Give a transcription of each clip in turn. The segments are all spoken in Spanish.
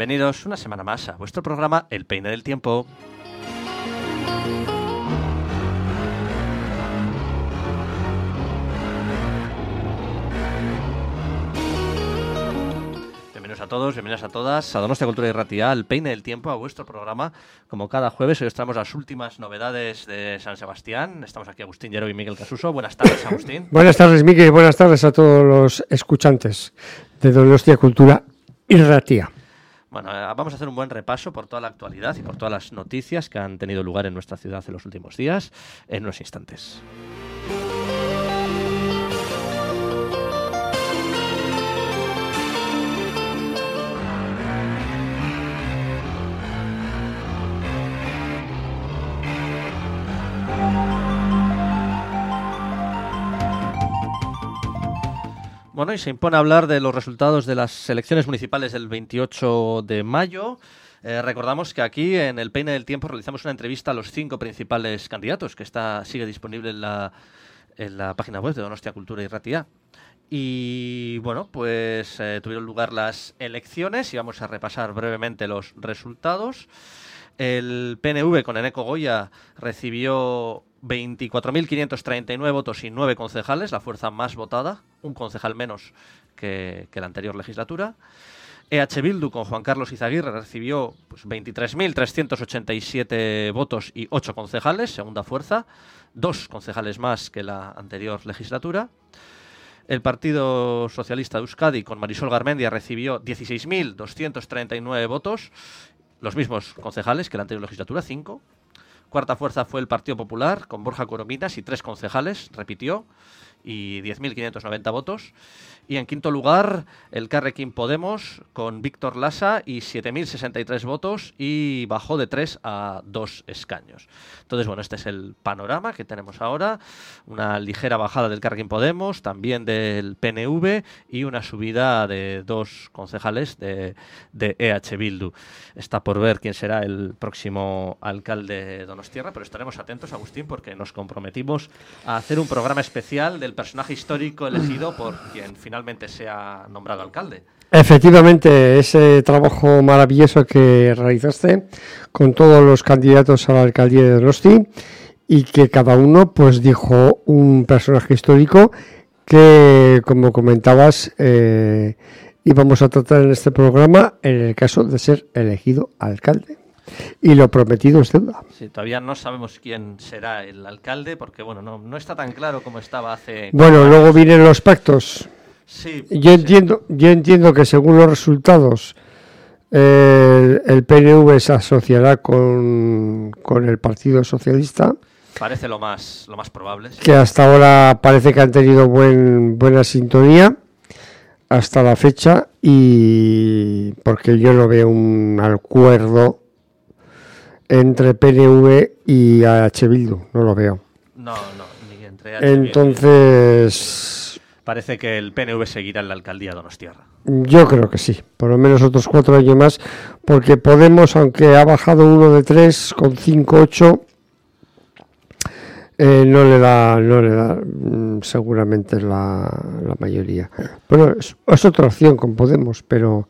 Bienvenidos una semana más a vuestro programa El Peine del Tiempo. Bienvenidos a todos, bienvenidas a todas a Donostia Kultura Irratia, El Peine del Tiempo, a vuestro programa. Como cada jueves, hoy os traemos las últimas novedades de San Sebastián. Estamos aquí Agustín Llero y Miguel Casuso. Buenas tardes, Agustín. Buenas tardes, Miguel. Buenas tardes a todos los escuchantes de Donostia Kultura Irratia. Bueno, vamos a hacer un buen repaso por toda la actualidad y por todas las noticias que han tenido lugar en nuestra ciudad en los últimos días, en unos instantes. Bueno, y se impone hablar de los resultados de las elecciones municipales del 28 de mayo. Recordamos que aquí en El Peine del Tiempo realizamos una entrevista a los 5 principales candidatos, que sigue disponible en la página web de Donostia Kultura Irratia. Y bueno, pues tuvieron lugar las elecciones y vamos a repasar brevemente los resultados. El PNV con Eneko Goia recibió 24.539 votos y 9 concejales, la fuerza más votada, un concejal menos que la anterior legislatura. EH Bildu con Juan Carlos Izaguirre recibió 23.387 votos y 8 concejales, segunda fuerza, 2 concejales más que la anterior legislatura. El Partido Socialista de Euskadi con Marisol Garmendia recibió 16.239 votos, los mismos concejales que la anterior legislatura, 5. Cuarta fuerza fue el Partido Popular, con Borja Corominas y 3 concejales, repitió, y 10.590 votos. Y en quinto lugar, el Carrequín Podemos, con Víctor Lasa y 7.063 votos, y bajó de 3 a 2 escaños. Entonces, bueno, este es el panorama que tenemos ahora. Una ligera bajada del Carrequín Podemos, también del PNV, y una subida de 2 concejales de EH Bildu. Está por ver quién será el próximo alcalde de Donostiarra, pero estaremos atentos, Agustín, porque nos comprometimos a hacer un programa especial del personaje histórico elegido por quien finalmente sea nombrado alcalde. Efectivamente, ese trabajo maravilloso que realizaste con todos los candidatos a la alcaldía de Donosti y que cada uno pues dijo un personaje histórico que, como comentabas, íbamos a tratar en este programa en el caso de ser elegido alcalde. Y lo prometido es deuda. Sí, todavía no sabemos quién será el alcalde, porque bueno, no está tan claro como estaba hace... Bueno, luego vienen los pactos. Sí. Yo entiendo que según los resultados, el PNV se asociará con el Partido Socialista. Parece lo más probable. Sí. Que hasta ahora parece que han tenido buena sintonía hasta la fecha, y porque yo no veo un acuerdo entre PNV y AH Bildu, no lo veo. No, ni entre AH Bildu. Entonces... Parece que el PNV seguirá en la alcaldía de Donostiarra. Yo creo que sí, por lo menos otros 4 años más, porque Podemos, aunque ha bajado uno de 3, con 5-8, no le da seguramente la mayoría. Bueno, es otra opción con Podemos, pero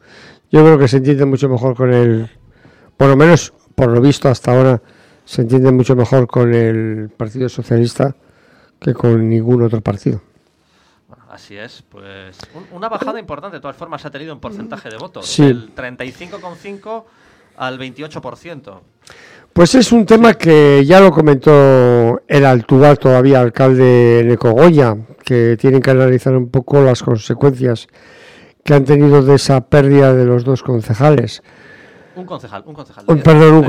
yo creo que se entiende mucho mejor con el... Por lo menos... Por lo visto, hasta ahora se entiende mucho mejor con el Partido Socialista que con ningún otro partido. Bueno, así es. Pues una bajada importante, de todas formas, ha tenido un porcentaje de votos. Sí. Del 35,5 al 28%. Pues es un tema que ya lo comentó el actual todavía alcalde Eneko Goia, que tienen que analizar un poco las consecuencias que han tenido de esa pérdida de los 2 concejales. Un concejal. Un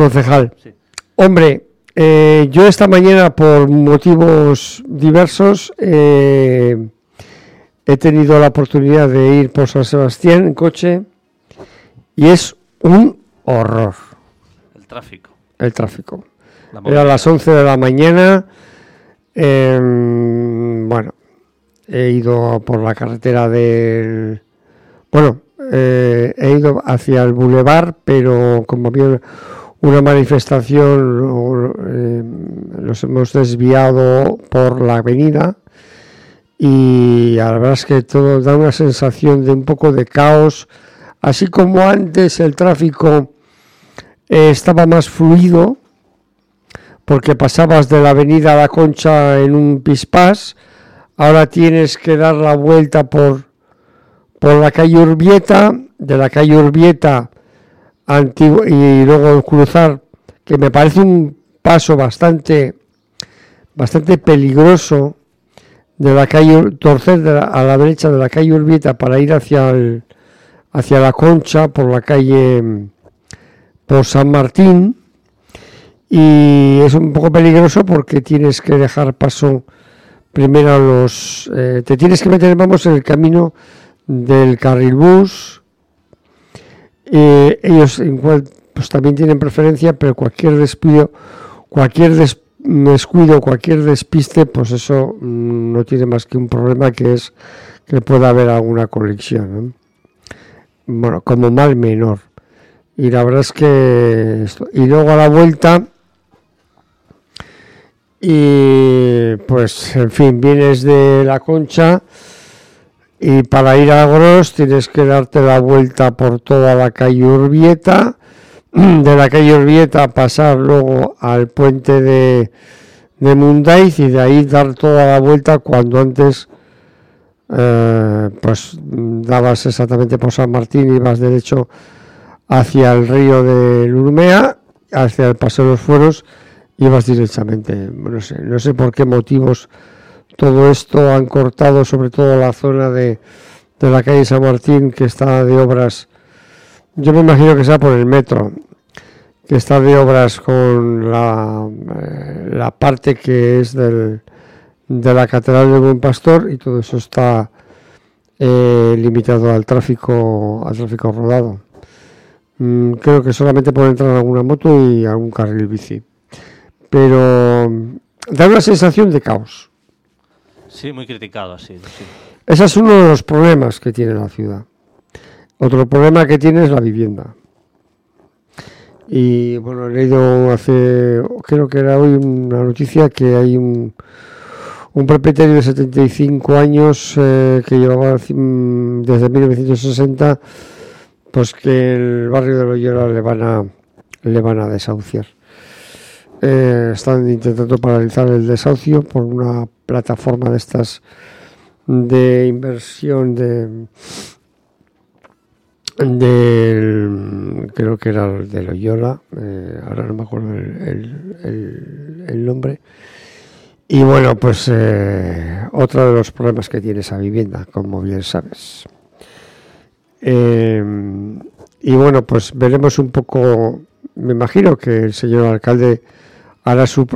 concejal. Sí. Hombre, yo esta mañana por motivos diversos he tenido la oportunidad de ir por San Sebastián en coche y es un horror. El tráfico. Era las 11 de la mañana. Bueno, he ido por la carretera del... Bueno... he ido hacia el bulevar, pero como había una manifestación los hemos desviado por la avenida y la verdad es que todo da una sensación de un poco de caos Así como antes el tráfico estaba más fluido, porque pasabas de la avenida La Concha en un pispás, ahora tienes que dar la vuelta por la calle Urbieta, de la calle Urbieta Antigua, y luego cruzar, que me parece un paso bastante peligroso, de la calle, torcer a la derecha de la calle Urbieta para ir hacia La Concha, por la calle, por San Martín, y es un poco peligroso porque tienes que dejar paso primero te tienes que meter, vamos, en el camino del carril bus. Ellos pues también tienen preferencia, pero cualquier descuido, cualquier despiste, pues eso no tiene más que un problema, que es que pueda haber alguna colisión, ¿no? Bueno, como mal menor. Y la verdad es que esto. Y luego a la vuelta, y pues en fin, vienes de La Concha y para ir a Gros tienes que darte la vuelta por toda la calle Urbieta, de la calle Urbieta pasar luego al puente de Mundaiz, y de ahí dar toda la vuelta, cuando antes pues dabas exactamente por San Martín y vas derecho hacia el río de Lurmea, hacia el Paseo de los Fueros, y vas directamente. No sé por qué motivos todo esto han cortado, sobre todo la zona de la calle San Martín, que está de obras. Yo me imagino que sea por el metro, que está de obras con la parte que es de la Catedral del Buen Pastor, y todo eso está limitado al tráfico rodado. Creo que solamente puede entrar alguna moto y algún carril bici, pero da una sensación de caos. Sí, muy criticado, así. Sí. Ese es uno de los problemas que tiene la ciudad. Otro problema que tiene es la vivienda. Y bueno, he leído creo que era hoy una noticia que hay un propietario de 75 años que llevaba desde 1960, pues que el barrio de Loyola le van a desahuciar. Están intentando paralizar el desahucio por una plataforma de estas de inversión creo que era de Loyola, ahora no me acuerdo el nombre. Y bueno, pues otro de los problemas que tiene esa vivienda, como bien sabes. Y bueno, pues veremos un poco. Me imagino que el señor alcalde hará su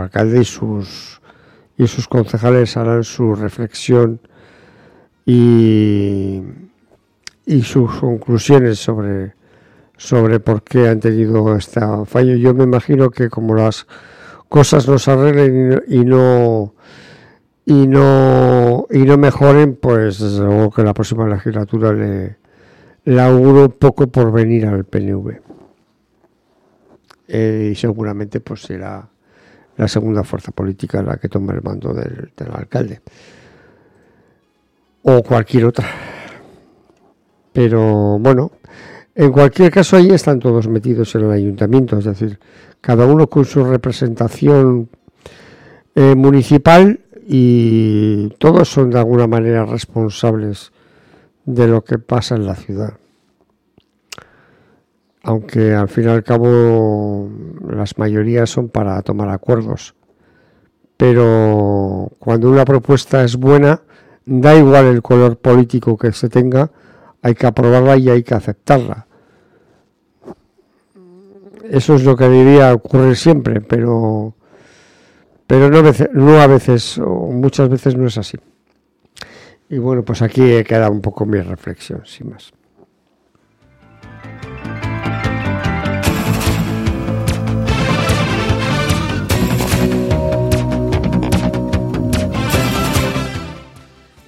alcalde y sus concejales harán su reflexión y sus conclusiones sobre por qué han tenido este fallo. Yo me imagino que como las cosas no se arreglen y no mejoren, pues desde luego que la próxima legislatura le auguro poco por venir al PNV. Y seguramente pues será la segunda fuerza política la que tome el mando del alcalde, o cualquier otra. Pero bueno, en cualquier caso ahí están todos metidos en el ayuntamiento, es decir, cada uno con su representación municipal, y todos son de alguna manera responsables de lo que pasa en la ciudad. Aunque al fin y al cabo las mayorías son para tomar acuerdos. Pero cuando una propuesta es buena, da igual el color político que se tenga, hay que aprobarla y hay que aceptarla. Eso es lo que debería ocurrir siempre, pero no a veces, o muchas veces no es así. Y bueno, pues aquí queda un poco mi reflexión, sin más.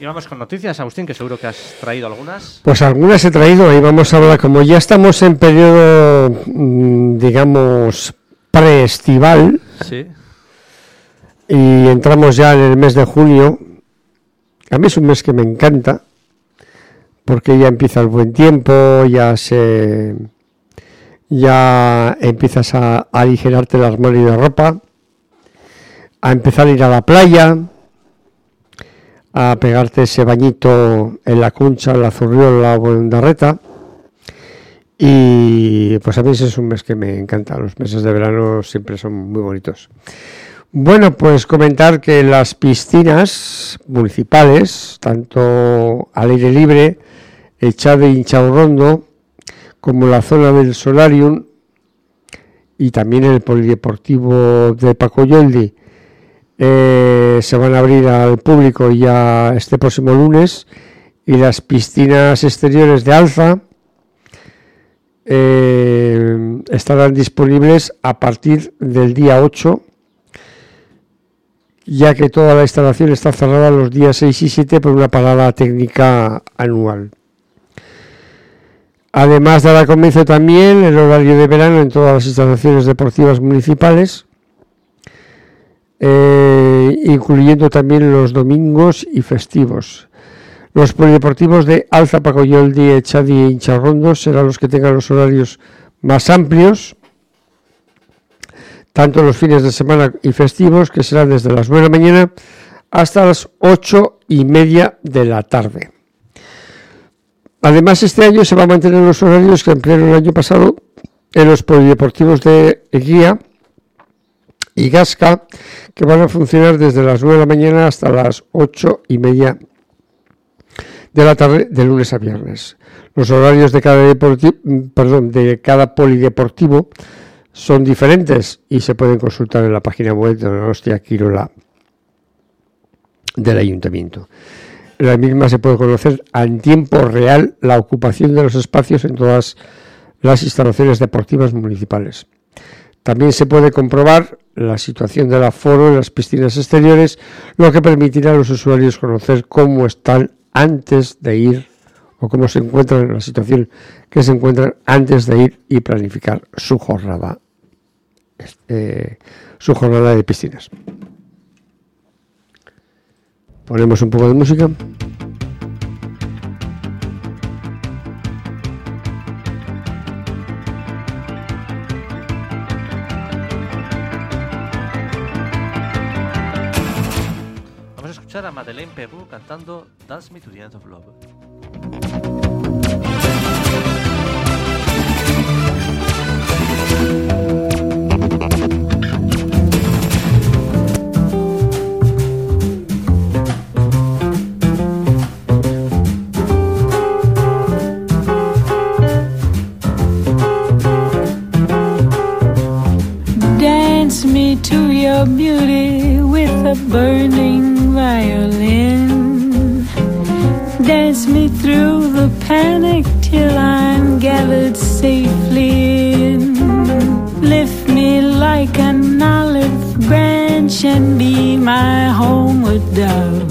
Y vamos con noticias, Agustín, que seguro que has traído algunas. Pues algunas he traído, y vamos a hablar, como ya estamos en periodo, digamos, preestival, sí, y entramos ya en el mes de junio. A mí es un mes que me encanta, porque ya empieza el buen tiempo, ya empiezas a aligerarte el armario de ropa, a empezar a ir a la playa, a pegarte ese bañito en la Concha, en la Zurriola o en Darreta. Y pues a mí ese es un mes que me encanta, los meses de verano siempre son muy bonitos. Bueno, pues comentar que las piscinas municipales, tanto al aire libre, Echave y Inchaurrondo, como la zona del Solarium y también el polideportivo de Pacoyoldi, se van a abrir al público ya este próximo lunes, y las piscinas exteriores de Alza estarán disponibles a partir del día 8, ya que toda la instalación está cerrada los días 6 y 7 por una parada técnica anual. Además dará comienzo también el horario de verano en todas las instalaciones deportivas municipales, incluyendo también los domingos y festivos. Los polideportivos de Alza, Pacoyoldi, Echadi e Incharrondo serán los que tengan los horarios más amplios, tanto los fines de semana y festivos, que serán desde las 9 de la mañana hasta las 8:30 de la tarde. Además, este año se van a mantener los horarios que emplearon el año pasado en los polideportivos de Eguía y Gasca, que van a funcionar desde las 9 de la mañana hasta las 8:30 de la tarde, de lunes a viernes. Los horarios de cada polideportivo son diferentes y se pueden consultar en la página web de Donostia Kirola del Ayuntamiento. En la misma se puede conocer en tiempo real la ocupación de los espacios en todas las instalaciones deportivas municipales. También se puede comprobar la situación del aforo en las piscinas exteriores, lo que permitirá a los usuarios conocer cómo están antes de ir, o cómo se encuentran en la situación que se encuentran antes de ir y planificar su jornada de piscinas. Ponemos un poco de música. A Madeleine Pebu cantando Dance Me to the End of Love. Dance me to your beauty with a burning violin. Dance me through the panic till I'm gathered safely in. Lift me like an olive branch and be my homeward dove.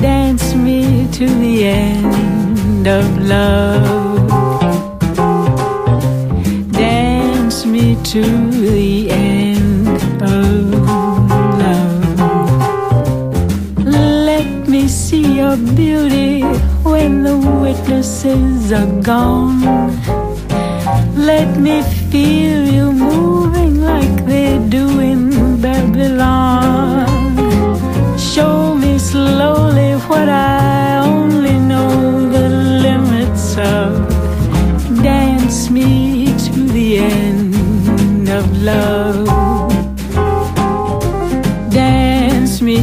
Dance me to the end of love. Dance me to the end of your beauty when the witnesses are gone. Let me feel you moving like they do in Babylon. Show me slowly what I only know the limits of. Dance me to the end of love. Dance me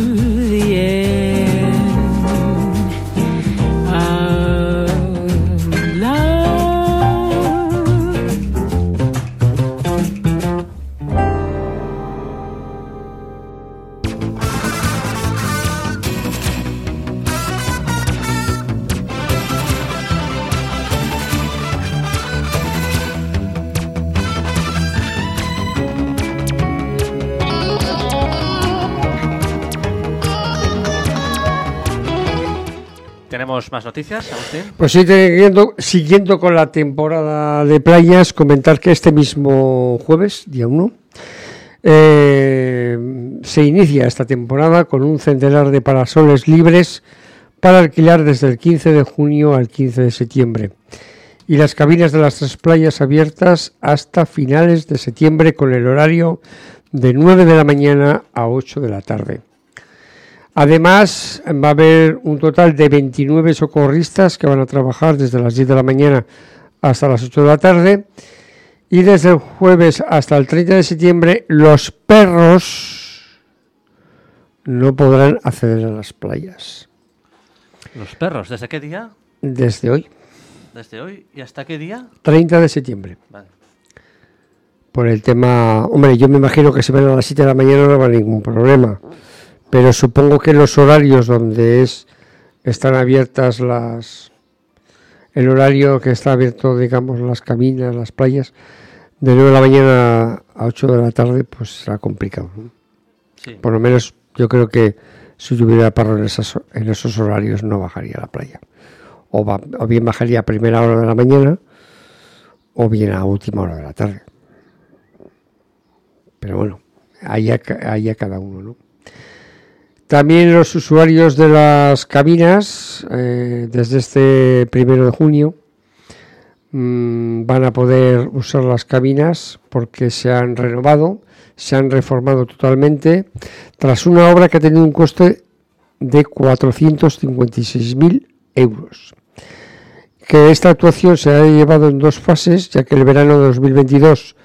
¿Tenemos más noticias, Agustín? Pues siguiendo con la temporada de playas, comentar que este mismo jueves, día 1, se inicia esta temporada con un centenar de parasoles libres para alquilar desde el 15 de junio al 15 de septiembre y las cabinas de las 3 playas abiertas hasta finales de septiembre con el horario de 9 de la mañana a 8 de la tarde. Además, va a haber un total de 29 socorristas que van a trabajar desde las 10 de la mañana hasta las 8 de la tarde. Y desde el jueves hasta el 30 de septiembre, los perros no podrán acceder a las playas. ¿Los perros? ¿Desde qué día? Desde hoy. ¿Desde hoy? ¿Y hasta qué día? 30 de septiembre. Vale. Por el tema... Hombre, yo me imagino que si van a las 7 de la mañana no va a haber ningún problema. Pero supongo que los horarios donde están abiertas el horario que está abierto, digamos, las cabinas, las playas, de 9 de la mañana a 8 de la tarde, pues será complicado, ¿no? Sí. Por lo menos yo creo que si hubiera parro en esos horarios no bajaría a la playa. O bien bajaría a primera hora de la mañana o bien a última hora de la tarde. Pero bueno, ahí a cada uno, ¿no? También los usuarios de las cabinas, desde este 1 de junio, van a poder usar las cabinas porque se han renovado, se han reformado totalmente, tras una obra que ha tenido un coste de 456.000 euros. Que esta actuación se ha llevado en 2 fases, ya que el verano de 2022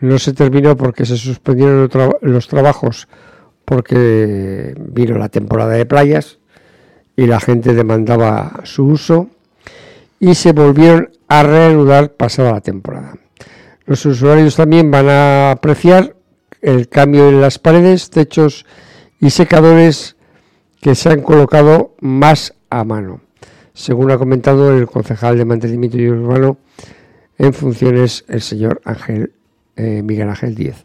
no se terminó porque se suspendieron los trabajos porque vino la temporada de playas y la gente demandaba su uso y se volvieron a reanudar pasada la temporada. Los usuarios también van a apreciar el cambio en las paredes, techos y secadores que se han colocado más a mano, según ha comentado el concejal de mantenimiento y urbano en funciones, el señor Miguel Ángel Díez.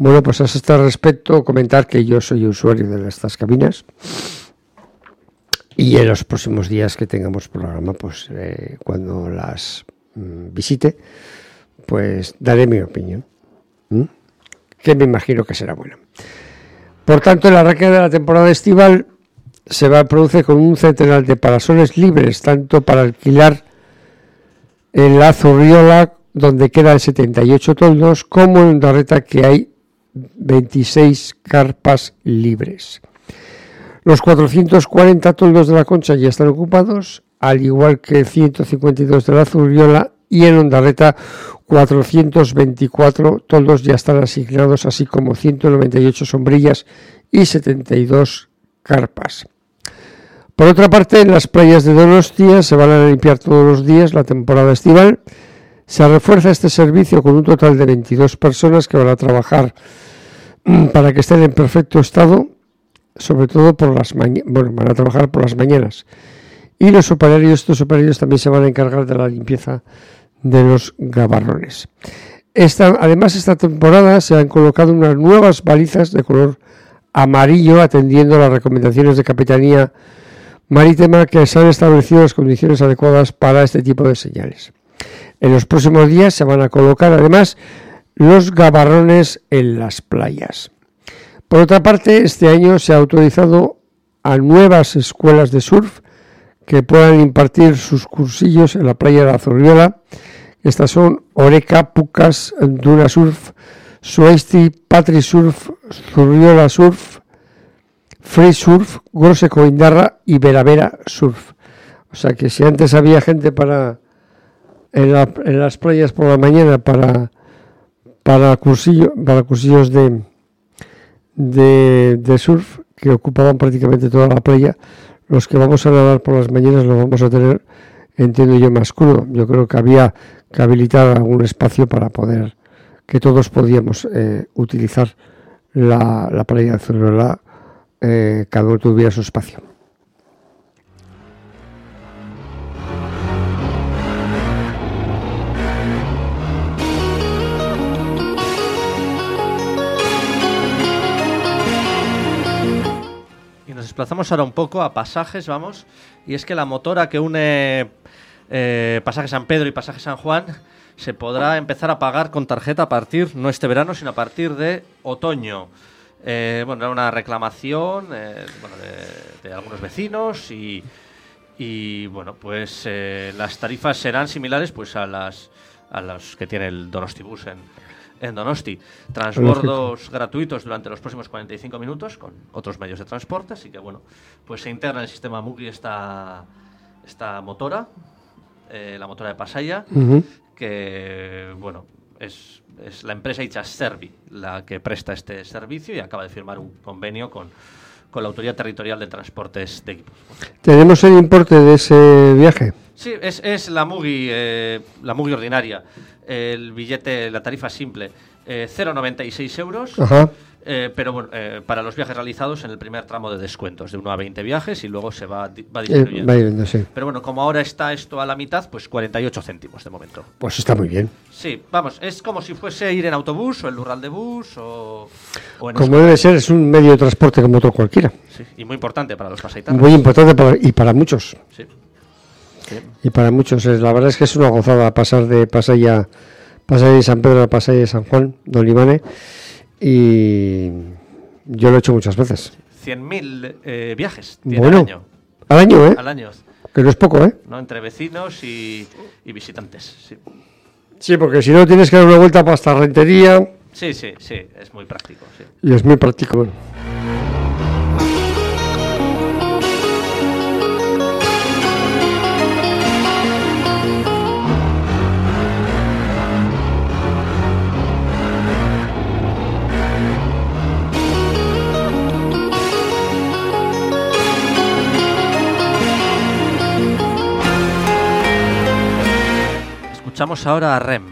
Bueno, pues a este respecto comentar que yo soy usuario de estas cabinas y en los próximos días que tengamos programa, pues cuando las visite, pues daré mi opinión, que me imagino que será buena. Por tanto, el arranque de la temporada estival se va a producir con un centenar de parasoles libres, tanto para alquilar en la Zurriola, donde quedan 78 toldos, como en Araeta, que hay 26 carpas libres. Los 440 toldos de la Concha ya están ocupados, al igual que 152 de la Zurriola, y en Ondarreta 424 toldos ya están asignados, así como 198 sombrillas y 72 carpas. Por otra parte, en las playas de Donostia se van a limpiar todos los días la temporada estival. Se refuerza este servicio con un total de 22 personas que van a trabajar para que estén en perfecto estado, sobre todo por las mañanas, bueno, van a trabajar por las mañanas. Y los operarios, estos operarios también se van a encargar de la limpieza de los gabarrones. Además, esta temporada se han colocado unas nuevas balizas de color amarillo, atendiendo a las recomendaciones de Capitanía Marítima, que se han establecido las condiciones adecuadas para este tipo de señales. En los próximos días se van a colocar además los gabarrones en las playas. Por otra parte, este año se ha autorizado a nuevas escuelas de surf que puedan impartir sus cursillos en la playa de la Zorriola. Estas son Oreka, Pucas, Duna Surf, Suesti, Patri Surf, Zorriola Surf, Free Surf, Groseko Indarra y Veravera Surf. O sea que si antes había gente para en las playas por la mañana para cursillos de surf, que ocupaban prácticamente toda la playa, los que vamos a nadar por las mañanas lo vamos a tener, entiendo yo, más crudo. Yo creo que había que habilitar algún espacio para poder que todos podíamos utilizar la playa de Zorriola, cada uno tuviera su espacio. Nos desplazamos ahora un poco a Pasajes, vamos, y es que la motora que une Pasaje San Pedro y Pasaje San Juan se podrá empezar a pagar con tarjeta a partir, no este verano, sino a partir de otoño. Bueno, era una reclamación de algunos vecinos y bueno, pues las tarifas serán similares pues a las que tiene el Donostibus en Donosti, transbordos gratuitos durante los próximos 45 minutos con otros medios de transporte, así que bueno, pues se integra en el sistema MUGI esta motora, la motora de Pasaia, que bueno, es la empresa Itxas Servi la que presta este servicio y acaba de firmar un convenio con la Autoridad Territorial de Transportes de Equipos. ¿Tenemos el importe de ese viaje? Sí, es la MUGI ordinaria. El billete, la tarifa simple, 0,96 euros. Ajá. Pero bueno, para los viajes realizados en el primer tramo de descuentos, de 1 a 20 viajes, y luego se va disminuyendo. Sí. Pero bueno, como ahora está esto a la mitad, pues 48 céntimos de momento. Pues está muy bien. Sí, vamos, es como si fuese ir en autobús o en Lurral de Bus o en como escuela. Debe ser, es un medio de transporte como otro cualquiera. Sí, y muy importante para los pasaitanos. Muy importante para muchos. Sí. Sí. Y para muchos, la verdad es que es una gozada pasar de Pasaia de San Pedro a Pasaia de San Juan, Don Ivane, y yo lo he hecho muchas veces. 100.000 viajes tiene al año. Al año, ¿eh? Al año. Que no es poco, ¿eh? No, entre vecinos y visitantes, sí. Sí, porque si no tienes que dar una vuelta hasta Rentería. Sí, sí, sí, es muy práctico, sí. Y es muy práctico, bueno. Escuchamos ahora a Rem.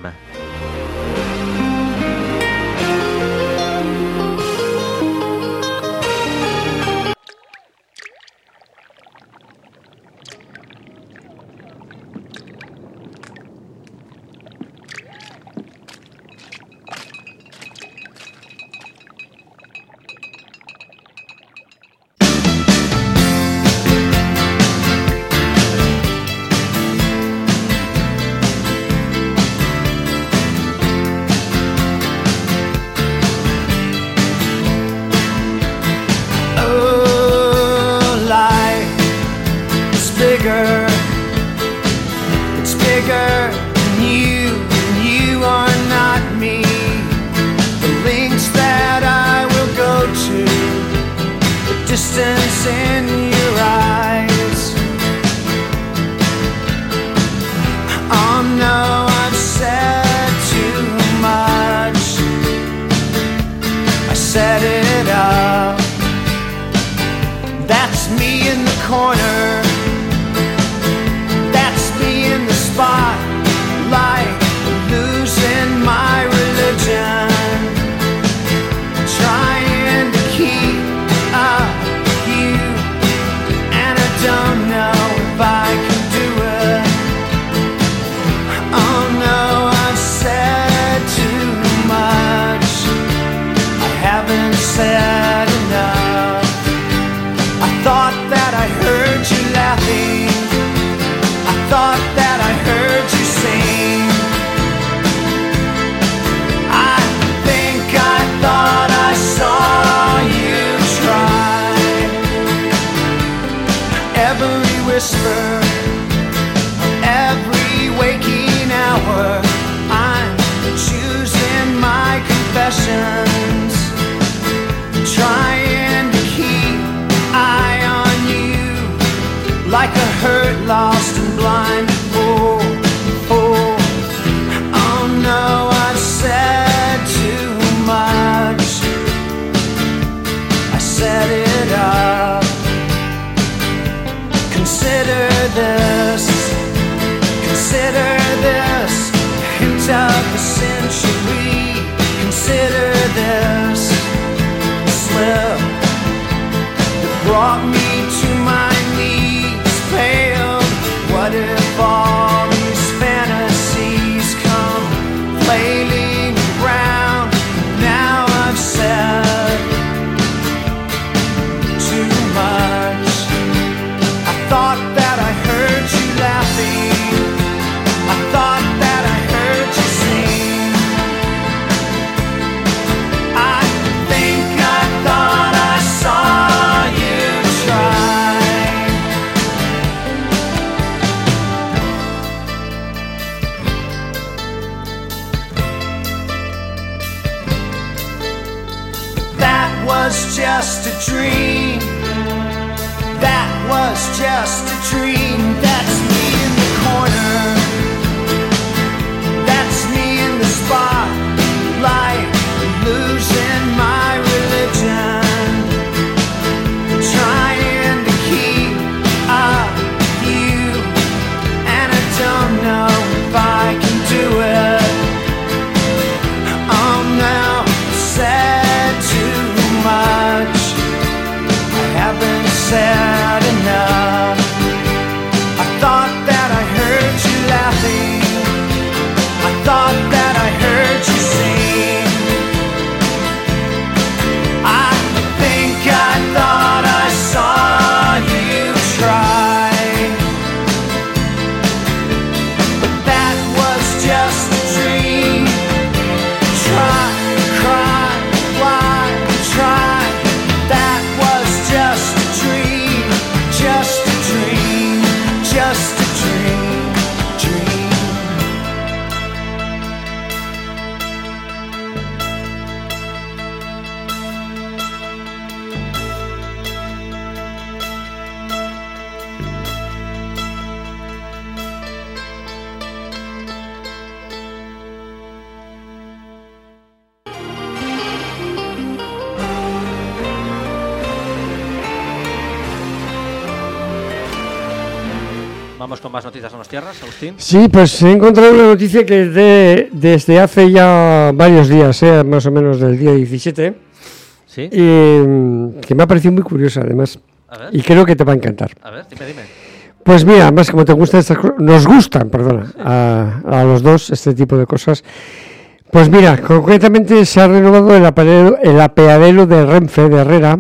whisper of every waking hour. I'm choosing my confessions, trying to keep an eye on you, like a hurt, lost and blind. Oh, oh, oh no, I said too much, I set it up. Consider this, consider this, a hint of the century. Consider this, the slip that brought me to my knees. Pale, what if all these fantasies come flailing around? Now I've said too much. I thought that I heard you laughing, I thought that I heard you sing. I think I thought I saw you try. That was just a dream. That was just a dream. That's me in the corner. That's me in the spotlight, losing my religion, trying to keep up with you, and I don't know if I can do it. Oh no, I said too much, I haven't said enough. I thought that I heard you laughing, I thought that I heard you sing. I think I thought I saw you try. But that was just a dream. Try, cry, fly, try. That was just a dream. Just a dream. Just a dream. Dream. Vamos con más noticias a nuestras tierras, Agustín. Sí, pues he encontrado una noticia que es desde hace ya varios días, más o menos del día 17, ¿sí? Que me ha parecido muy curiosa además, y creo que te va a encantar. A ver, dime. Pues mira, más como te gustan estas cosas, nos gustan, perdona, sí, a los dos este tipo de cosas. Pues mira, concretamente se ha renovado el apeadero de Renfe, de Herrera.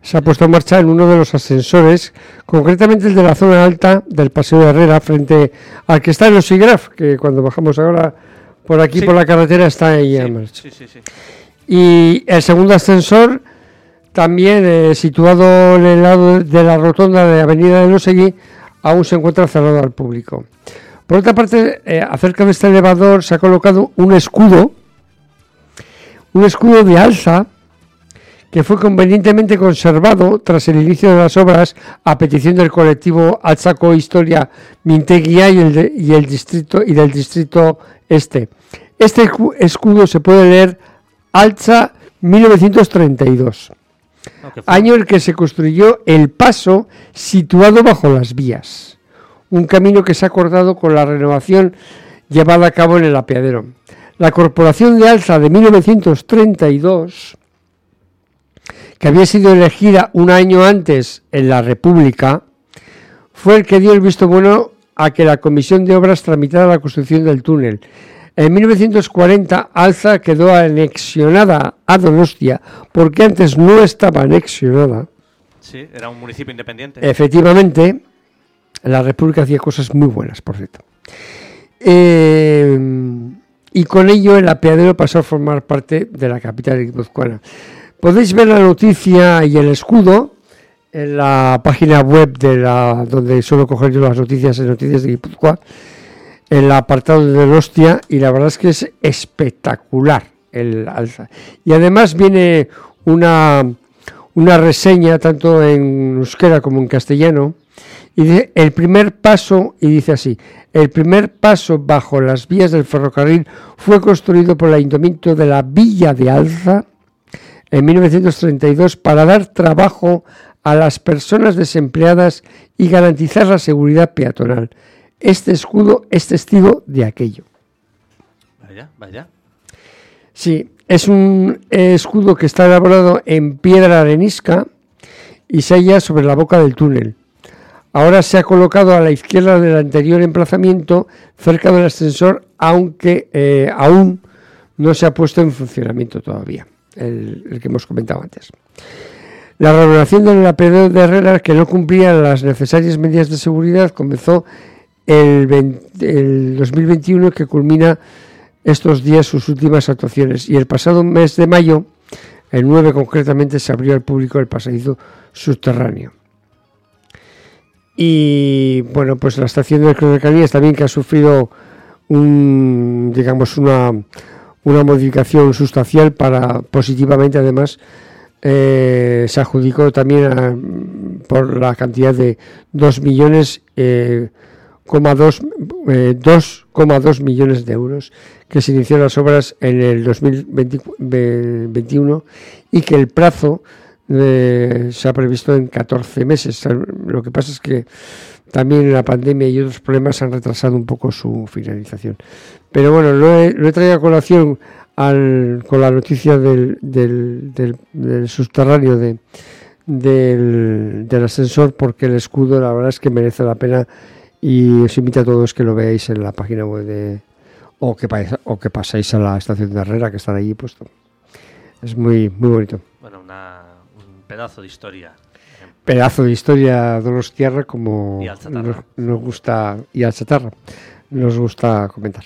Se ha puesto en marcha en uno de los ascensores, concretamente el de la zona alta del Paseo de Herrera, frente al que está en los IGRAF, que cuando bajamos ahora por aquí, sí, por la carretera, está ahí en marcha. Sí, sí, sí. Y el segundo ascensor, también situado en el lado de la rotonda de la avenida de Elósegui, aún se encuentra cerrado al público. Por otra parte, acerca de este elevador se ha colocado un escudo de alza, que fue convenientemente conservado tras el inicio de las obras a petición del colectivo Alza-Ko Historia Mintegia y del distrito este. Este escudo se puede leer Alza 1932, año en el que se construyó el paso situado bajo las vías, un camino que se ha acordado con la renovación llevada a cabo en el apeadero. La Corporación de Alza de 1932... que había sido elegida un año antes en la República, fue el que dio el visto bueno a que la Comisión de Obras tramitara la construcción del túnel. En 1940, Alza quedó anexionada a Donostia, porque antes no estaba anexionada. Sí, era un municipio independiente. Efectivamente, la República hacía cosas muy buenas, por cierto. Y con ello el apeadero pasó a formar parte de la capital guipuzcoana. Podéis ver la noticia y el escudo en la página web de la donde suelo coger yo las noticias, en Noticias de Guipúzcoa, en el apartado de Donostia, y la verdad es que es espectacular el alza. Y además viene una reseña tanto en euskera como en castellano, y dice el primer paso, y dice así: el primer paso bajo las vías del ferrocarril fue construido por el Ayuntamiento de la Villa de Alza en 1932 para dar trabajo a las personas desempleadas y garantizar la seguridad peatonal. Este escudo es testigo de aquello. Vaya, vaya. Sí, es un escudo que está elaborado en piedra arenisca y se halla sobre la boca del túnel. Ahora se ha colocado a la izquierda del anterior emplazamiento, cerca del ascensor, aunque aún no se ha puesto en funcionamiento todavía, el que hemos comentado antes. La renovación del apeadero de Herrera, que no cumplía las necesarias medidas de seguridad, comenzó el 2021, que culmina estos días sus últimas actuaciones. Y el pasado mes de mayo, el 9 concretamente, se abrió al público el pasadizo subterráneo. Y bueno, pues la estación de Cruz también, que ha sufrido una modificación sustancial para positivamente, además. Se adjudicó también por la cantidad de 2,2 millones de euros, que se iniciaron las obras en el 2021 y que el plazo se ha previsto en 14 meses. Lo que pasa es que también la pandemia y otros problemas han retrasado un poco su finalización. Pero bueno, lo he traído a colación con la noticia del subterráneo del ascensor, porque el escudo, la verdad es que merece la pena, y os invito a todos que lo veáis en la página web o que paséis a la estación de Herrera, que está allí puesto. Es muy, muy bonito. Bueno, un pedazo de historia. Pedazo de historia donostiarra, como nos gusta, y al chatarra nos gusta comentar.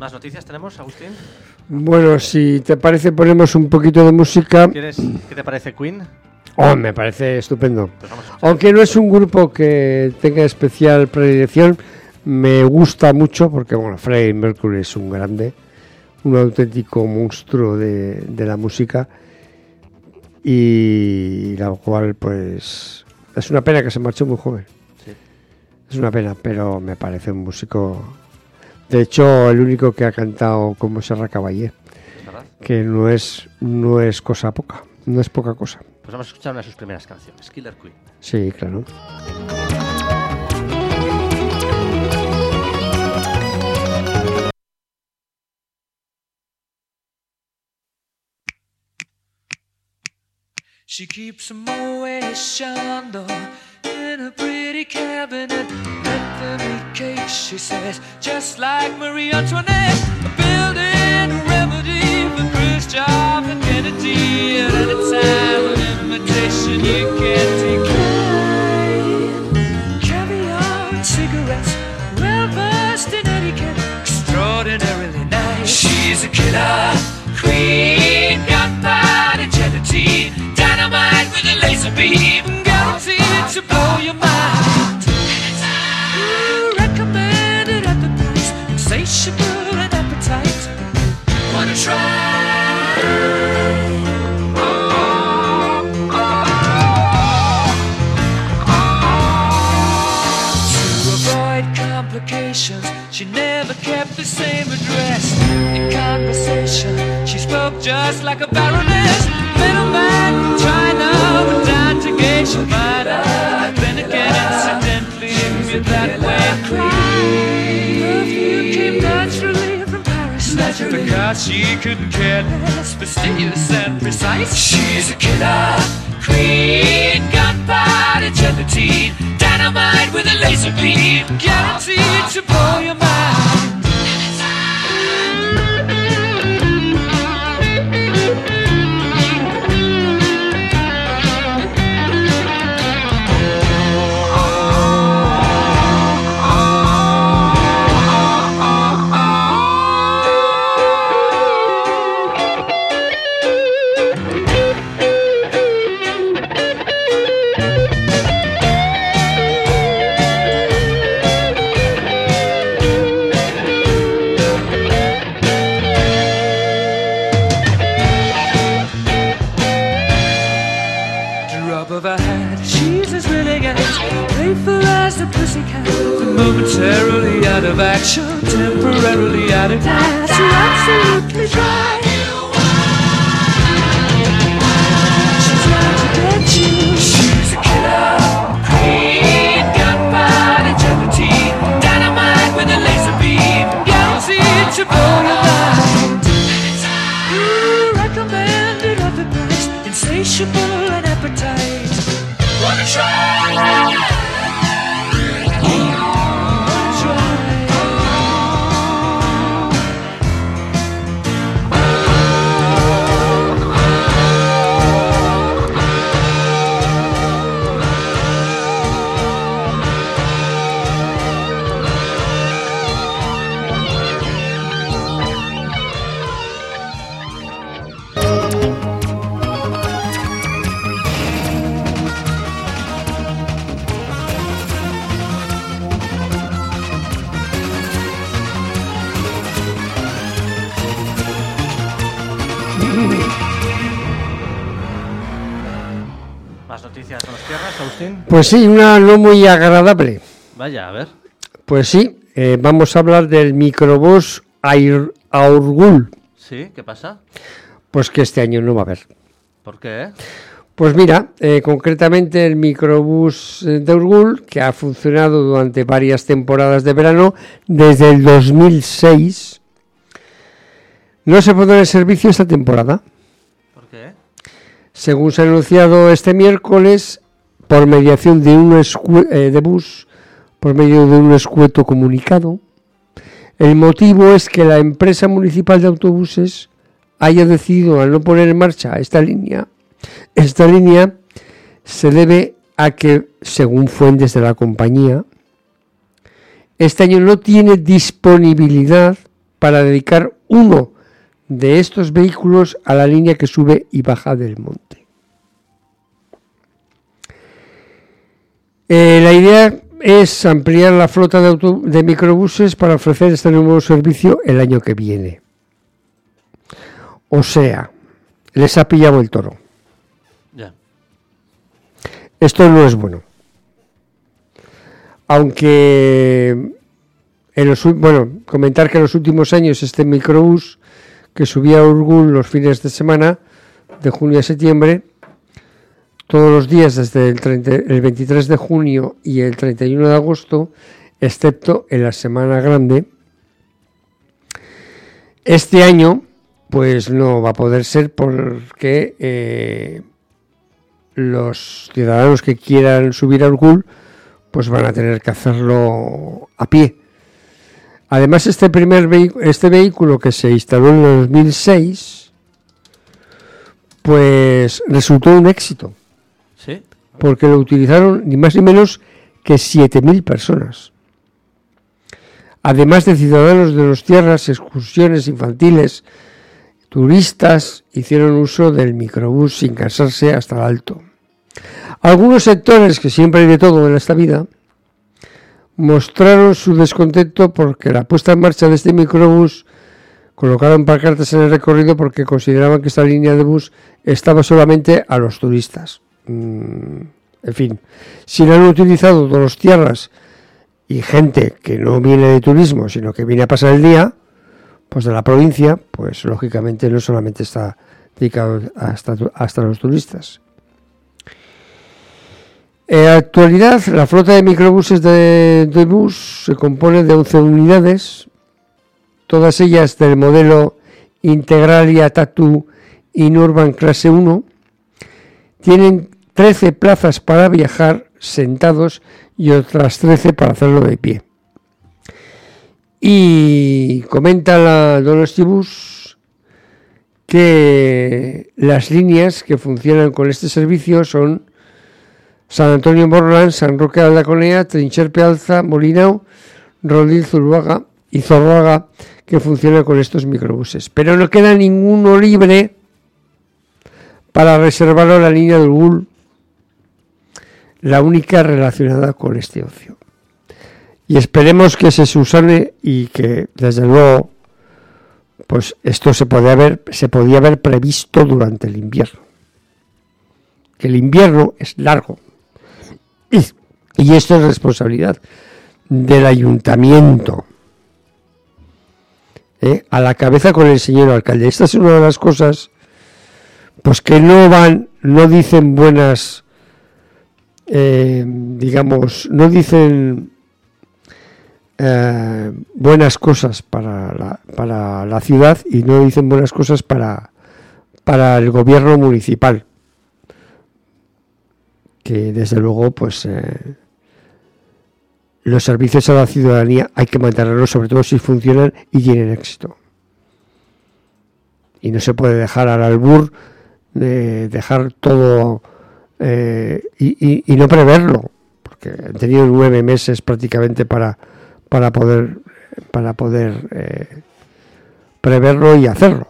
¿Más noticias tenemos, Agustín? Bueno, si te parece, ponemos un poquito de música. ¿Qué te parece Queen? Oh, me parece estupendo. Aunque no es un grupo que tenga especial predilección, me gusta mucho porque, bueno, Freddie Mercury es un grande, un auténtico monstruo de la música, y la cual, pues, es una pena que se marchó muy joven. Sí. Es una pena, pero me parece un músico. De hecho, el único que ha cantado como Serra Caballé, que no es cosa poca, no es poca cosa. Pues vamos a escuchar una de sus primeras canciones, Killer Queen. Sí, claro. She keeps away Shando in a pretty cabinet. Cake, she says, just like Marie Antoinette, a building, a remedy for Khrushchev and Kennedy. At any time, an invitation you can't decline. Caviar and cigarettes, well versed in etiquette, extraordinarily nice. She's a killer queen, gunpowder gelatine, dynamite with a laser beam, guaranteed to blow your mind. Insatiable and appetite. Wanna try? Oh, oh, oh, oh. To avoid complications, she never kept the same address. In conversation, she spoke just like a baroness. Middleman from China, but down to Geisha Minor. Then again, incidentally, if you're that way, queen. Naturally from Paris, naturally. Because she couldn't care less, fastidious and precise. She's a killer queen, gunpowder gelatine, dynamite with a laser beam, guaranteed to blow your mind. out of action, temporarily out of class, you absolutely right. She's out to get you. She's a killer queen, gunpowder gelatine, dynamite with a laser beam, goes into Bonafide. You recommend it at the price, insatiable and appetite. Wanna try? Pues sí, una no muy agradable. Vaya, a ver. Pues sí, vamos a hablar del microbús Aurgul. Sí, ¿qué pasa? Pues que este año no va a haber. ¿Por qué? Pues mira, concretamente el microbús de Aurgul, que ha funcionado durante varias temporadas de verano desde el 2006, no se pondrá en servicio esta temporada. ¿Por qué? Según se ha anunciado este miércoles, por mediación de un por medio de un escueto comunicado. El motivo es que la empresa municipal de autobuses haya decidido al no poner en marcha esta línea. Esta línea se debe a que, según fuentes de la compañía, este año no tiene disponibilidad para dedicar uno de estos vehículos a la línea que sube y baja del monte. La idea es ampliar la flota de microbuses para ofrecer este nuevo servicio el año que viene. O sea, les ha pillado el toro. Ya. Esto no es bueno. Aunque, comentar que en los últimos años este microbús que subía a Urgún los fines de semana, de junio a septiembre, todos los días desde el 23 de junio y el 31 de agosto, excepto en la Semana Grande. Este año, pues no va a poder ser porque los ciudadanos que quieran subir a Urgul, pues van a tener que hacerlo a pie. Además, este vehículo que se instaló en el 2006, pues resultó un éxito. ¿Sí? Porque lo utilizaron ni más ni menos que 7.000 personas. Además de ciudadanos de los tierras, excursiones infantiles, turistas, hicieron uso del microbús sin cansarse hasta el alto. Algunos sectores, que siempre hay de todo en esta vida, mostraron su descontento porque la puesta en marcha de este microbús colocaron pancartas en el recorrido porque consideraban que esta línea de bus estaba solamente a los turistas. En fin, si lo han utilizado donostiarras y gente que no viene de turismo, sino que viene a pasar el día, pues de la provincia, pues lógicamente no solamente está dedicado hasta los turistas. En la actualidad, la flota de microbuses de bus se compone de 11 unidades, todas ellas del modelo Integralia Tatu y Norban clase 1. Tienen 13 plazas para viajar sentados y otras 13 para hacerlo de pie. Y comenta la Donostibus que las líneas que funcionan con este servicio son San Antonio Morlán, San Roque de Aldaconea, Trincherpe Alza, Molinao, Rodil Zuluaga y Zorroaga, que funcionan con estos microbuses. Pero no queda ninguno libre para reservarlo a la línea de Urgul, la única relacionada con este ocio. Y esperemos que se subsane y que, desde luego, pues esto se podía haber previsto durante el invierno. Que el invierno es largo. Y esto es responsabilidad del ayuntamiento, a la cabeza con el señor alcalde. Esta es una de las cosas pues que no van, no dicen buenas, digamos, no dicen buenas cosas para la ciudad, y no dicen buenas cosas para el gobierno municipal, que desde luego pues los servicios a la ciudadanía hay que mantenerlos, sobre todo si funcionan y tienen éxito. Y no se puede dejar al albur, dejar todo y no preverlo, porque han tenido 9 meses prácticamente para poder preverlo y hacerlo.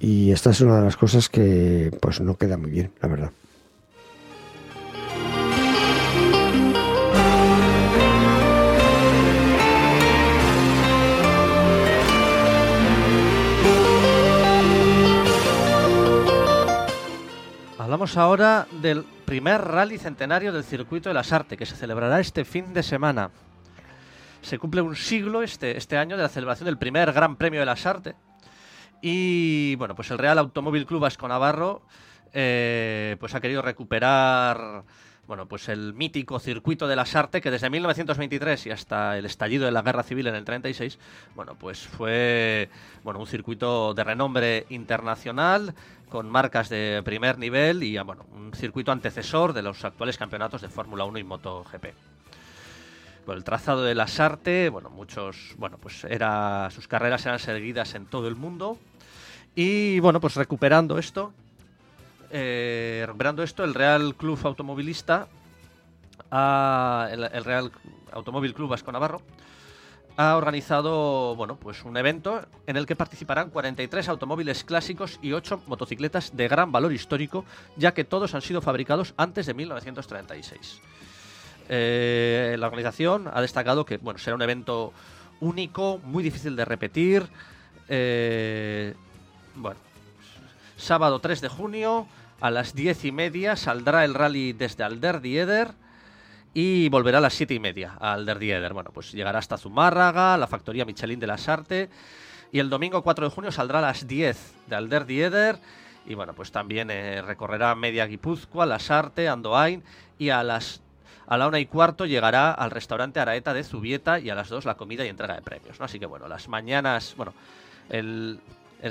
Y esta es una de las cosas que pues no queda muy bien, la verdad. Hablamos ahora del primer rally centenario del Circuito de Lasarte, que se celebrará este fin de semana. Se cumple un siglo este año de la celebración del primer Gran Premio de Lasarte. Y bueno, pues el Real Automóvil Club Vasco Navarro pues ha querido recuperar, bueno, pues el mítico Circuito de Lasarte, que desde 1923 y hasta el estallido de la Guerra Civil en el 36, bueno, pues fue, bueno, un circuito de renombre internacional, con marcas de primer nivel y, bueno, un circuito antecesor de los actuales campeonatos de Fórmula 1 y MotoGP. Bueno, el trazado de Lasarte, bueno, muchos, bueno, pues sus carreras eran seguidas en todo el mundo y, bueno, pues recuperando esto, el Real Club Automovilista, el Real Automóvil Club Vasco Navarro, ha organizado, bueno, pues un evento en el que participarán 43 automóviles clásicos y 8 motocicletas de gran valor histórico, ya que todos han sido fabricados antes de 1936. La organización ha destacado que, bueno, será un evento único, muy difícil de repetir. Bueno, sábado 3 de junio... a las 10:30 saldrá el rally desde Alderdi Eder y volverá a las 7:30 a Alderdi Eder. Bueno, pues llegará hasta Zumárraga, la factoría Michelin de Lasarte. Y el domingo 4 de junio saldrá a las 10 de Alderdi Eder. Y bueno, pues también recorrerá media Guipúzcoa, Lasarte, Andoain. Y a la 1:15 llegará al restaurante Araeta de Zubieta. Y a las 2 la comida y entrega de premios, ¿no? Así que bueno, las mañanas, bueno, el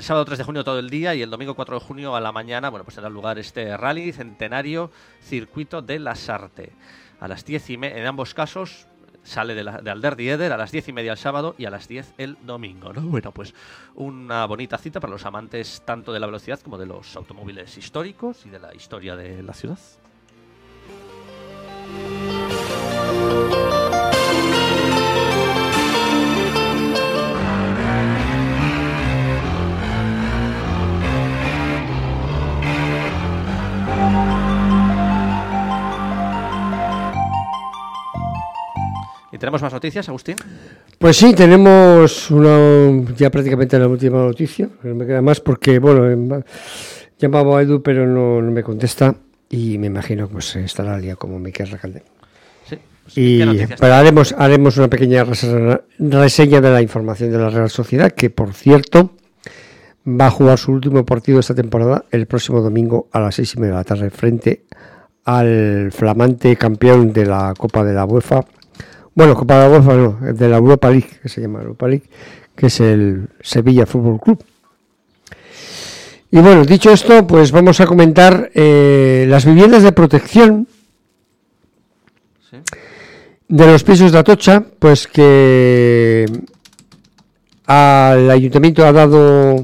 sábado 3 de junio todo el día y el domingo 4 de junio a la mañana, bueno, pues tendrá lugar este rally centenario Circuito de Lasarte. A las 10:30, en ambos casos, sale de Alderdi Eder a las 10:30 el sábado y a las 10 el domingo, ¿no? Bueno, pues una bonita cita para los amantes tanto de la velocidad como de los automóviles históricos y de la historia de la ciudad. ¿Y tenemos más noticias, Agustín? Pues sí, tenemos ya prácticamente la última noticia. No me queda más porque, bueno, llamaba a Edu, pero no me contesta. Y me imagino que pues estará al día como Miquel Recalde. Sí. Pues, y pero haremos una pequeña reseña de la información de la Real Sociedad, que, por cierto, va a jugar su último partido esta temporada el próximo domingo a las 6:30 de la tarde frente al flamante campeón de la Copa de la UEFA. Bueno, Copa de la UEFA no, de la Europa League, que se llama Europa League, que es el Sevilla Fútbol Club. Y bueno, dicho esto, pues vamos a comentar las viviendas de protección de los pisos de Atocha, pues que al ayuntamiento ha dado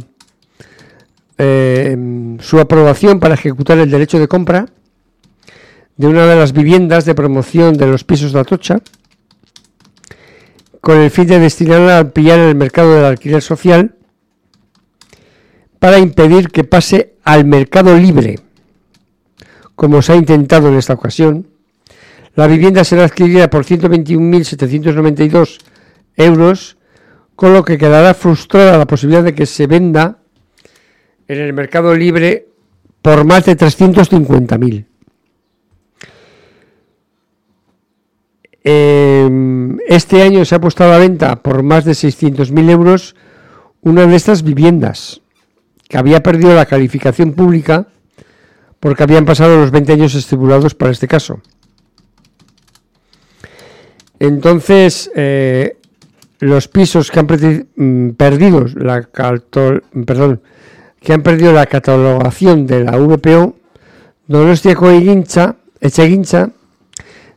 su aprobación para ejecutar el derecho de compra de una de las viviendas de promoción de los pisos de Atocha, con el fin de destinarla a ampliar el mercado del alquiler social para impedir que pase al mercado libre, como se ha intentado en esta ocasión. La vivienda será adquirida por 121.792 euros, con lo que quedará frustrada la posibilidad de que se venda en el mercado libre por más de 350.000. Este año se ha puesto a la venta por más de 600.000 euros una de estas viviendas que había perdido la calificación pública porque habían pasado los 20 años estipulados para este caso. Entonces, los pisos que han perdido la catalogación de la VPO, Donostiako Etxegintza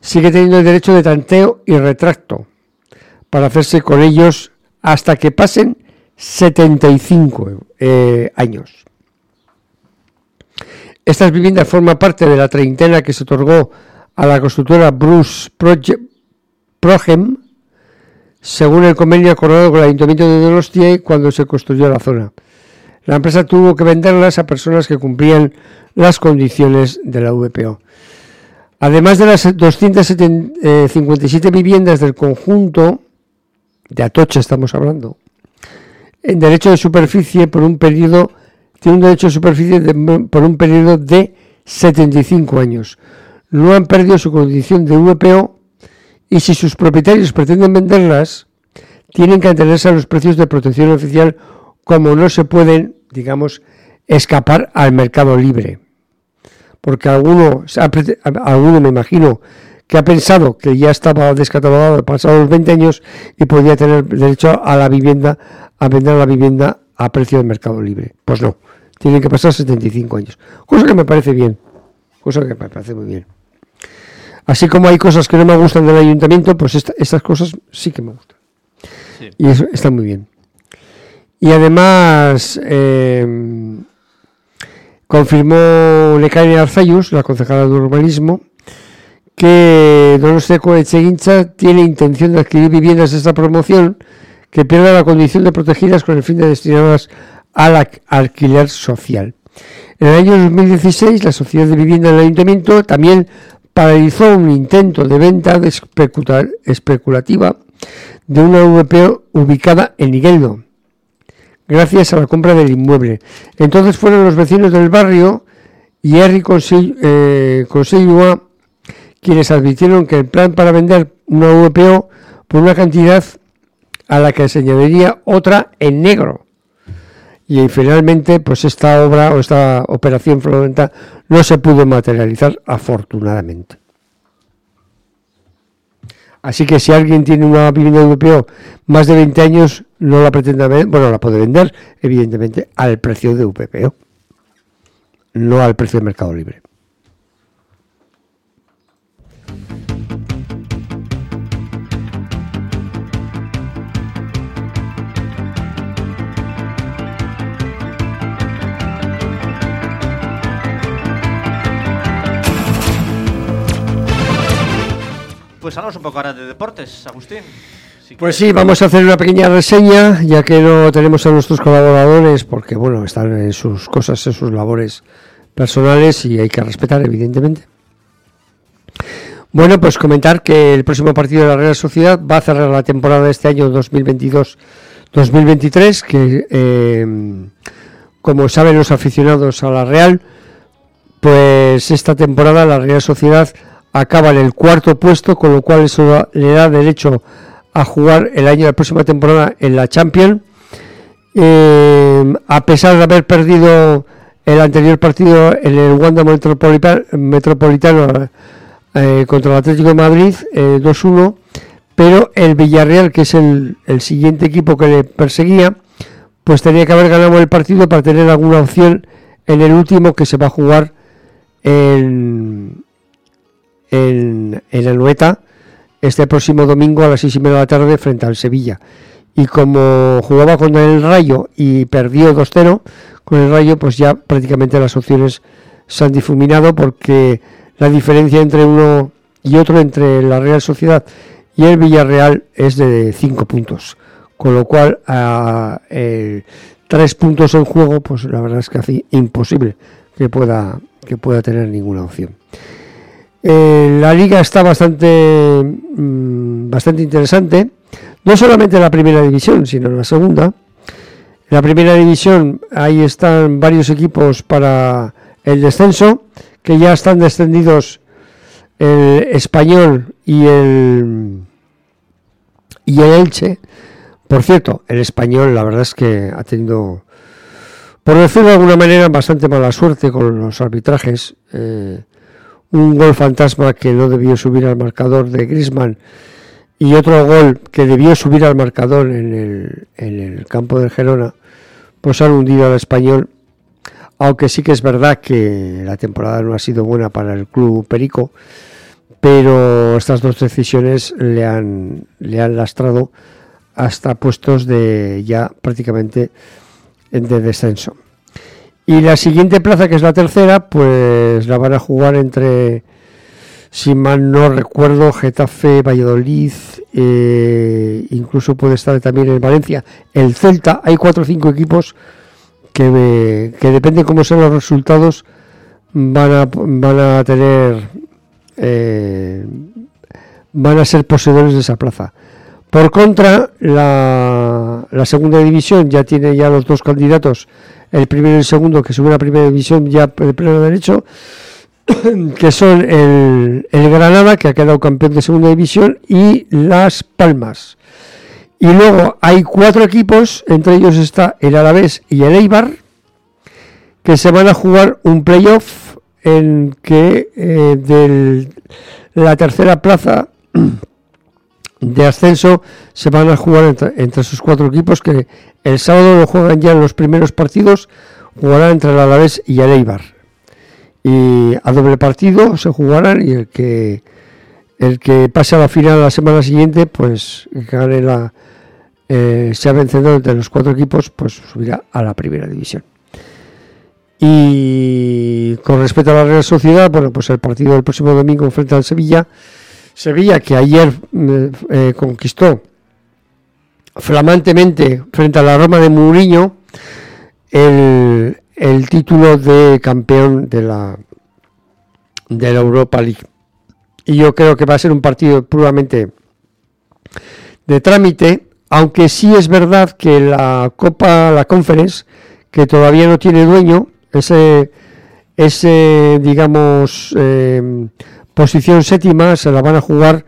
sigue teniendo el derecho de tanteo y retracto para hacerse con ellos hasta que pasen 75 años. Estas viviendas forman parte de la treintena que se otorgó a la constructora Bruce Prohem, según el convenio acordado con el Ayuntamiento de Donostia cuando se construyó la zona. La empresa tuvo que venderlas a personas que cumplían las condiciones de la VPO. Además de las 257 viviendas del conjunto, de Atocha estamos hablando, en derecho de superficie por un periodo, tiene un derecho de superficie por un periodo de 75 años. No han perdido su condición de VPO y si sus propietarios pretenden venderlas, tienen que atenerse a los precios de protección oficial, como no se pueden, digamos, escapar al mercado libre. Porque alguno me imagino que ha pensado que ya estaba descatalogado pasados los 20 años y podía tener derecho a la vivienda, a vender la vivienda a precio de mercado libre. Pues no, tienen que pasar 75 años. Cosa que me parece bien, cosa que me parece muy bien. Así como hay cosas que no me gustan del ayuntamiento, pues estas cosas sí que me gustan. Sí. Y eso está muy bien. Y además confirmó Lekaine Arzalluz, la concejala de urbanismo, que Donostiako Etxegintza tiene intención de adquirir viviendas de esta promoción que pierdan la condición de protegidas con el fin de destinarlas al alquiler social. En el año 2016, la Sociedad de Vivienda del Ayuntamiento también paralizó un intento de venta de especulativa de una VPO ubicada en Igeldo, gracias a la compra del inmueble. Entonces fueron los vecinos del barrio y Herri Conseillua quienes advirtieron que el plan para vender una VPO por una cantidad a la que se añadiría otra en negro. Y finalmente, pues esta obra o esta operación fraudulenta no se pudo materializar, afortunadamente. Así que si alguien tiene una vivienda VPO más de 20 años, no la pretende vender, bueno, la puede vender, evidentemente, al precio de VPO, no al precio de mercado libre. Pues hablamos un poco ahora de deportes, Agustín. Pues sí, vamos a hacer una pequeña reseña, ya que no tenemos a nuestros colaboradores, porque bueno, están en sus cosas, en sus labores personales y hay que respetar, evidentemente. Bueno, pues comentar que el próximo partido de la Real Sociedad va a cerrar la temporada de este año 2022-2023, que como saben los aficionados a la Real, pues esta temporada la Real Sociedad acaba en el cuarto puesto, con lo cual eso le da derecho a jugar el año de la próxima temporada en la Champions. A pesar de haber perdido el anterior partido en el Wanda Metropolitano contra el Atlético de Madrid 2-1, pero el Villarreal, que es el siguiente equipo que le perseguía, pues tenía que haber ganado el partido para tener alguna opción en el último que se va a jugar en Anoeta este próximo domingo a las 6:30 de la tarde frente al Sevilla. Y como jugaba con el Rayo y perdió 2-0 con el Rayo, pues ya prácticamente las opciones se han difuminado, porque la diferencia entre uno y otro, entre la Real Sociedad y el Villarreal, es de 5 puntos, con lo cual 3 puntos en juego, pues la verdad es casi imposible que pueda tener ninguna opción. La liga está bastante interesante, no solamente en la primera división, sino en la segunda. En la primera división ahí están varios equipos para el descenso, que ya están descendidos el Español y el Elche. Por cierto, el Español la verdad es que ha tenido, por decirlo de alguna manera, bastante mala suerte con los arbitrajes. Un gol fantasma que no debió subir al marcador de Griezmann y otro gol que debió subir al marcador en el campo del Gerona, pues han hundido al Español. Aunque sí que es verdad que la temporada no ha sido buena para el club Perico, pero estas dos decisiones le han lastrado hasta puestos de ya prácticamente de descenso. Y la siguiente plaza, que es la tercera, pues la van a jugar entre, si mal no recuerdo, Getafe, Valladolid, incluso puede estar también en Valencia, el Celta. Hay 4 o 5 equipos que depende cómo sean los resultados, van a tener, van a ser poseedores de esa plaza. Por contra, la segunda división ya tiene ya los 2 candidatos, el primero y el segundo, que suben a primera división ya de pleno derecho, que son el Granada, que ha quedado campeón de segunda división, y Las Palmas. Y luego hay 4 equipos, entre ellos está el Alavés y el Eibar, que se van a jugar un playoff en que la tercera plaza de ascenso se van a jugar entre esos 4 equipos, que el sábado lo juegan ya en los primeros partidos, jugarán entre el Alavés y el Eibar. Y a doble partido se jugarán, y el que pase a la final la semana siguiente, pues gane sea vencedor entre los 4 equipos, pues subirá a la primera división. Y con respecto a la Real Sociedad, bueno, pues el partido del próximo domingo frente al Sevilla, que ayer conquistó flamantemente frente a la Roma de Mourinho el título de campeón de la Europa League. Y yo creo que va a ser un partido puramente de trámite, aunque sí es verdad que la Copa, la Conference, que todavía no tiene dueño, ese digamos posición séptima se la van a jugar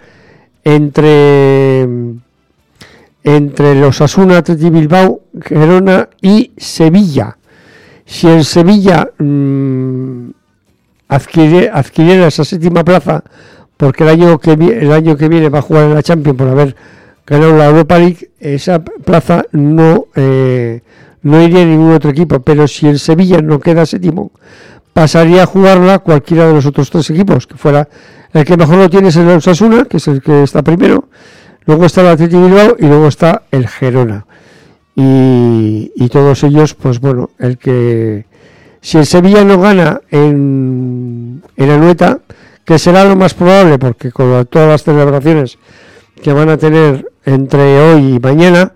entre los Osasuna, Athletic Bilbao, Gerona y Sevilla. Si el Sevilla adquiriera esa séptima plaza, porque el año que viene va a jugar en la Champions por haber ganado la Europa League, esa plaza no iría a ningún otro equipo. Pero si el Sevilla no queda séptimo, pasaría a jugarla cualquiera de los otros 3 equipos, que fuera el que mejor lo tiene es el Osasuna, que es el que está primero, luego está el Athletic Bilbao y luego está el Girona. Y todos ellos, pues bueno, el que, si el Sevilla no gana en Anoeta, que será lo más probable, porque con todas las celebraciones que van a tener entre hoy y mañana,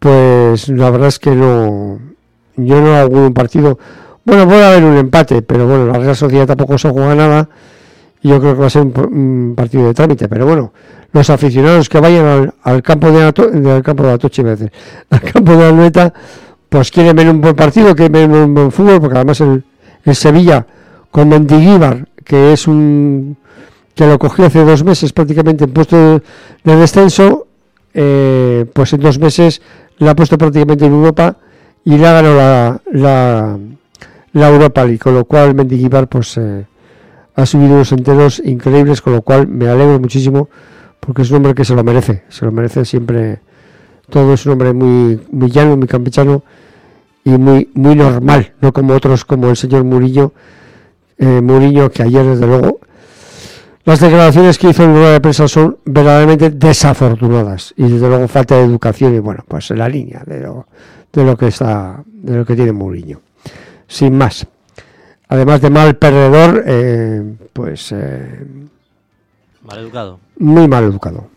pues la verdad es que no, yo no hago un partido. Bueno, puede haber un empate, pero bueno, la Real Sociedad tampoco se juega nada, y yo creo que va a ser un partido de trámite. Pero bueno, los aficionados que vayan al campo de Anoeta, pues quieren ver un buen partido, quieren ver un buen fútbol, porque además el Sevilla, con Mendiguíbar, que es que lo cogió hace 2 meses prácticamente en puesto de descenso, pues en 2 meses la ha puesto prácticamente en Europa y le ha ganado la Europa League, con lo cual Mendiguíbar pues ha subido unos enteros increíbles, con lo cual me alegro muchísimo, porque es un hombre que se lo merece siempre. Todo es un hombre muy, muy llano, muy campechano y muy, muy normal, no como otros, como el señor Mourinho, que ayer, desde luego, las declaraciones que hizo en rueda de prensa son verdaderamente desafortunadas, y desde luego falta de educación, y bueno, pues en la línea de lo que tiene Mourinho, sin más. Además de mal perdedor, pues mal educado, muy mal educado.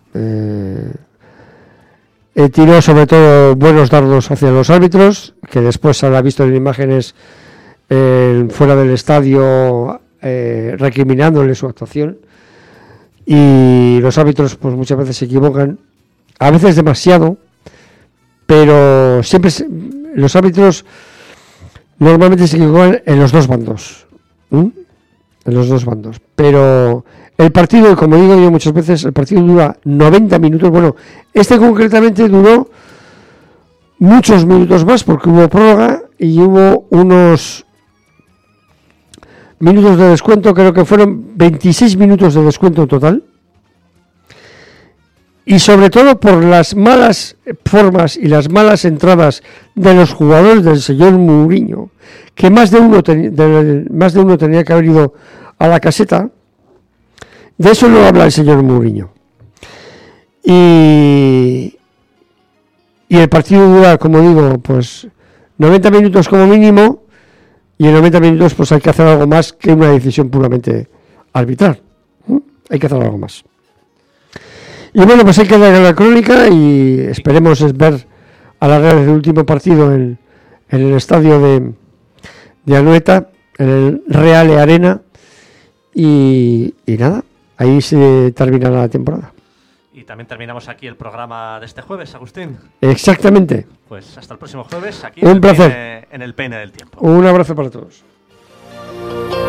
Tiró sobre todo buenos dardos hacia los árbitros, que después se habrá visto en imágenes fuera del estadio, recriminándole su actuación. Y los árbitros pues muchas veces se equivocan, a veces demasiado, pero siempre los árbitros normalmente se equivocan en los dos bandos, pero El partido, como digo yo muchas veces, el partido dura 90 minutos. Bueno, este concretamente duró muchos minutos más porque hubo prórroga y hubo unos minutos de descuento, creo que fueron 26 minutos de descuento en total. Y sobre todo por las malas formas y las malas entradas de los jugadores del señor Mourinho, que más de uno tenía que haber ido a la caseta. De eso no habla el señor Mourinho. Y el partido dura, como digo, pues 90 minutos como mínimo, y en 90 minutos pues hay que hacer algo más que una decisión puramente arbitral. ¿Mm? Hay que hacer algo más. Y bueno, pues hay que dar la crónica y esperemos ver a la Real el último partido en el estadio de Anoeta, en el Reale Arena, y nada. Ahí se termina la temporada. Y también terminamos aquí el programa de este jueves, Agustín. Exactamente. Pues hasta el próximo jueves aquí en El Peine del Tiempo. Un placer. Un abrazo para todos.